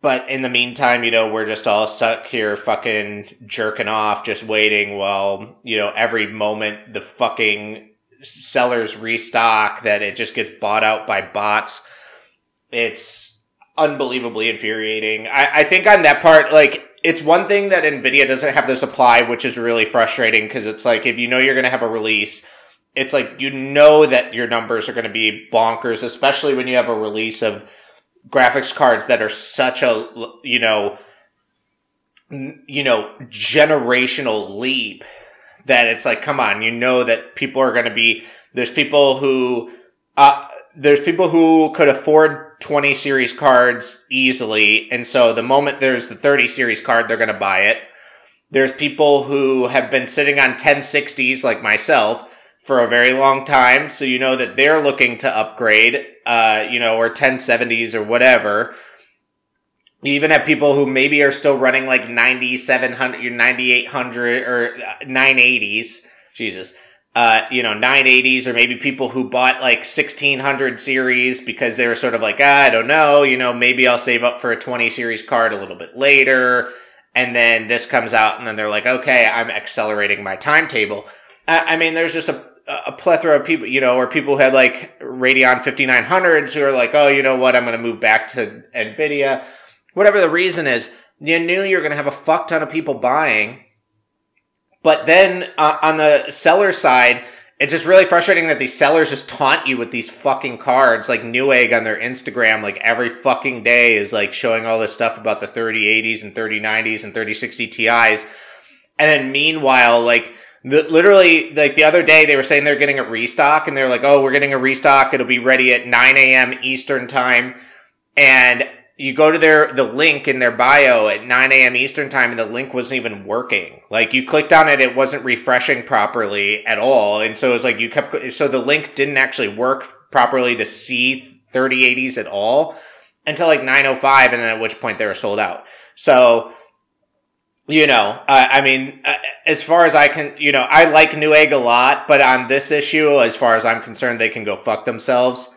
But in the meantime, you know, we're just all stuck here fucking jerking off, just waiting while, you know, every moment the fucking sellers restock that it just gets bought out by bots. It's unbelievably infuriating. I, I think on that part, like, it's one thing that NVIDIA doesn't have the supply, which is really frustrating because it's like, if you know you're going to have a release, it's like, you know that your numbers are going to be bonkers, especially when you have a release of graphics cards that are such a, you know, you know, generational leap that it's like, come on, you know that people are going to be, there's people who, uh, there's people who could afford twenty series cards easily. And so the moment there's the thirty series card, they're going to buy it. There's people who have been sitting on ten sixties like myself for a very long time. So you know that they're looking to upgrade, uh, you know, or ten seventies or whatever. You even have people who maybe are still running like ninety-seven hundred, your ninety-eight hundred or nine eighties. Jesus. Uh, you know, nine eighties, or maybe people who bought like sixteen hundred series because they were sort of like, ah, I don't know, you know, maybe I'll save up for a twenty series card a little bit later. And then this comes out and then they're like, okay, I'm accelerating my timetable. I, I mean, there's just a, a plethora of people, you know, or people who had like Radeon fifty-nine hundreds who are like, oh, you know what? I'm going to move back to NVIDIA. Whatever the reason is, you knew you were going to have a fuck ton of people buying. But then uh, on the seller side, it's just really frustrating that these sellers just taunt you with these fucking cards. Like Newegg on their Instagram, like every fucking day is like showing all this stuff about the thirty eighties and thirty nineties and thirty sixty T Is. And then meanwhile, like the, literally like the other day they were saying they're getting a restock and they're like, oh, we're getting a restock. It'll be ready at nine a.m. Eastern time. And you go to their the link in their bio at nine a.m. Eastern time, and the link wasn't even working. Like, you clicked on it, it wasn't refreshing properly at all. And so it was like you kept... So the link didn't actually work properly to see thirty eighties at all until like nine oh five, and then at which point they were sold out. So, you know, uh, I mean, uh, as far as I can... You know, I like Newegg a lot, but on this issue, as far as I'm concerned, they can go fuck themselves.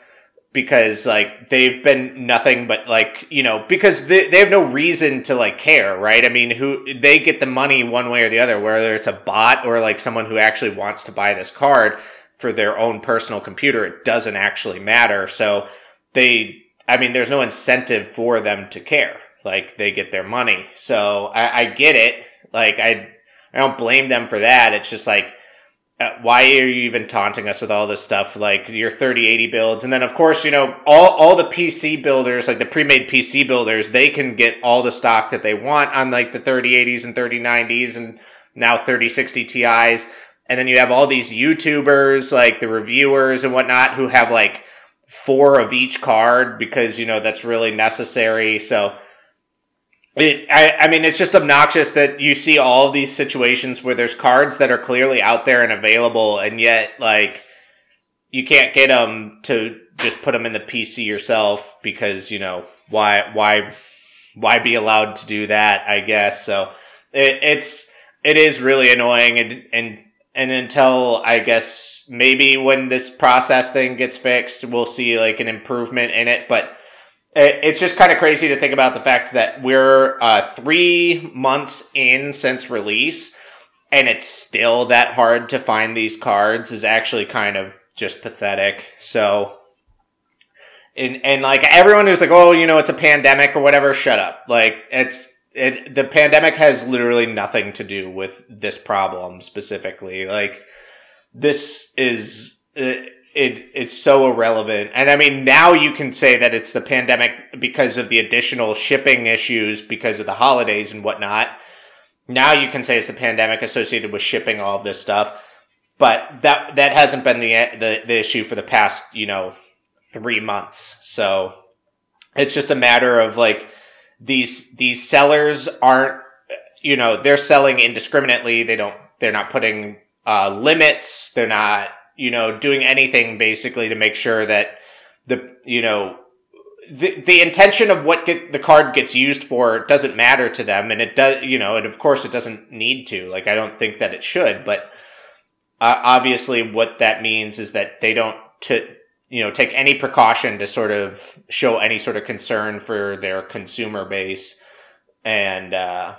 Because, like, they've been nothing but, like, you know, because they, they have no reason to, like, care, right? I mean, who they get the money one way or the other, whether it's a bot or, like, someone who actually wants to buy this card for their own personal computer. It doesn't actually matter. So they, I mean, there's no incentive for them to care. Like, they get their money. So I, I get it. Like, I, I don't blame them for that. It's just, like, Uh, why are you even taunting us with all this stuff, like your thirty eighty builds? And then, of course, you know, all all the P C builders, like the pre-made P C builders, they can get all the stock that they want on like the thirty eighties and thirty nineties and now thirty sixty T Is. And then you have all these YouTubers, like the reviewers and whatnot, who have like four of each card because, you know, that's really necessary. So It, I, I mean, it's just obnoxious that you see all these situations where there's cards that are clearly out there and available, and yet, like, you can't get them to just put them in the P C yourself because, you know, why, why, why be allowed to do that, I guess. So it, it's, it is really annoying. And, and, and until, I guess, maybe when this process thing gets fixed, we'll see like an improvement in it. But it's just kind of crazy to think about the fact that we're uh, three months in since release, and it's still that hard to find these cards is actually kind of just pathetic. So, and and like everyone who's like, oh, you know, it's a pandemic or whatever, shut up. Like, it's it, the pandemic has literally nothing to do with this problem specifically. Like, this is. Uh, It it's so irrelevant. And I mean, now you can say that it's the pandemic because of the additional shipping issues because of the holidays and whatnot. Now you can say it's a pandemic associated with shipping all of this stuff. But that that hasn't been the the, the issue for the past, you know, three months. So it's just a matter of like these these sellers aren't, you know, they're selling indiscriminately. They don't they're not putting uh, limits. They're not, you know, doing anything basically to make sure that the, you know, the, the intention of what get, the card gets used for doesn't matter to them. And it does, you know, and of course it doesn't need to, like, I don't think that it should, but uh, obviously what that means is that they don't, t- you know, take any precaution to sort of show any sort of concern for their consumer base. And, uh,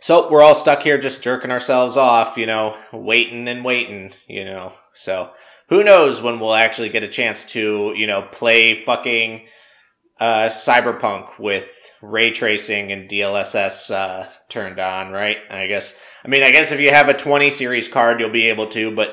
so we're all stuck here just jerking ourselves off, you know, waiting and waiting, you know. So who knows when we'll actually get a chance to, you know, play fucking uh, Cyberpunk with ray tracing and D L S S uh, turned on, right? I guess. I mean, I guess if you have a twenty series card, you'll be able to, but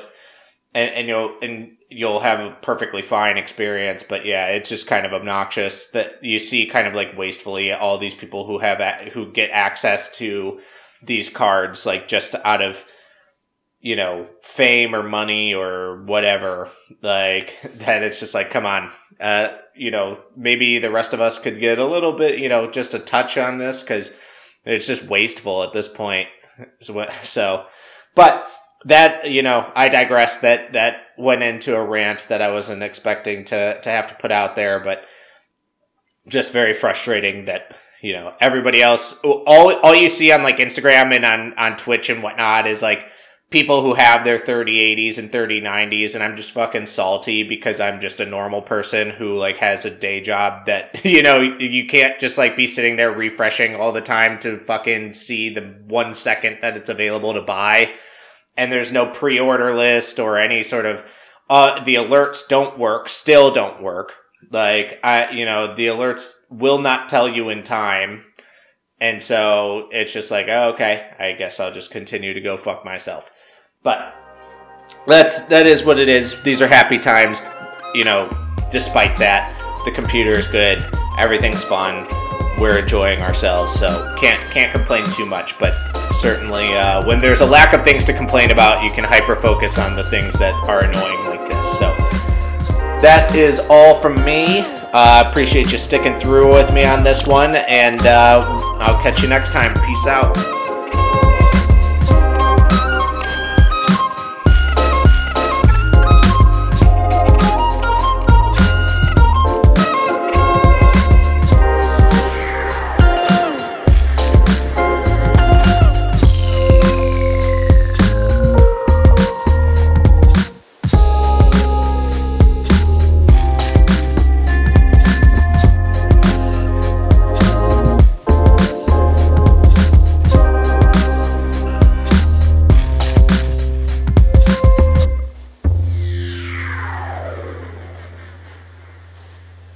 and, and you'll and you'll have a perfectly fine experience. But yeah, it's just kind of obnoxious that you see kind of like wastefully all these people who have, a- who get access to these cards, like just out of, you know, fame or money or whatever, like that. It's just like, come on, uh, you know, maybe the rest of us could get a little bit, you know, just a touch on this, because it's just wasteful at this point. So, but that, you know, I digress. That, that went into a rant that I wasn't expecting to, to have to put out there, but just very frustrating that, you know, everybody else, all, all you see on like Instagram and on, on Twitch and whatnot is like, people who have their thirty eighties and thirty nineties, and I'm just fucking salty because I'm just a normal person who like has a day job that, you know, you can't just like be sitting there refreshing all the time to fucking see the one second that it's available to buy. And there's no pre-order list or any sort of, uh, the alerts don't work, still don't work. Like, I, you know, the alerts will not tell you in time. And so it's just like, oh, okay, I guess I'll just continue to go fuck myself. But that's, that is what it is. These are happy times, you know, despite that. The computer is good. Everything's fun. We're enjoying ourselves. So can't, can't complain too much, but certainly, uh, when there's a lack of things to complain about, you can hyper focus on the things that are annoying like this. So that is all from me. I uh, appreciate you sticking through with me on this one, and uh, I'll catch you next time. Peace out.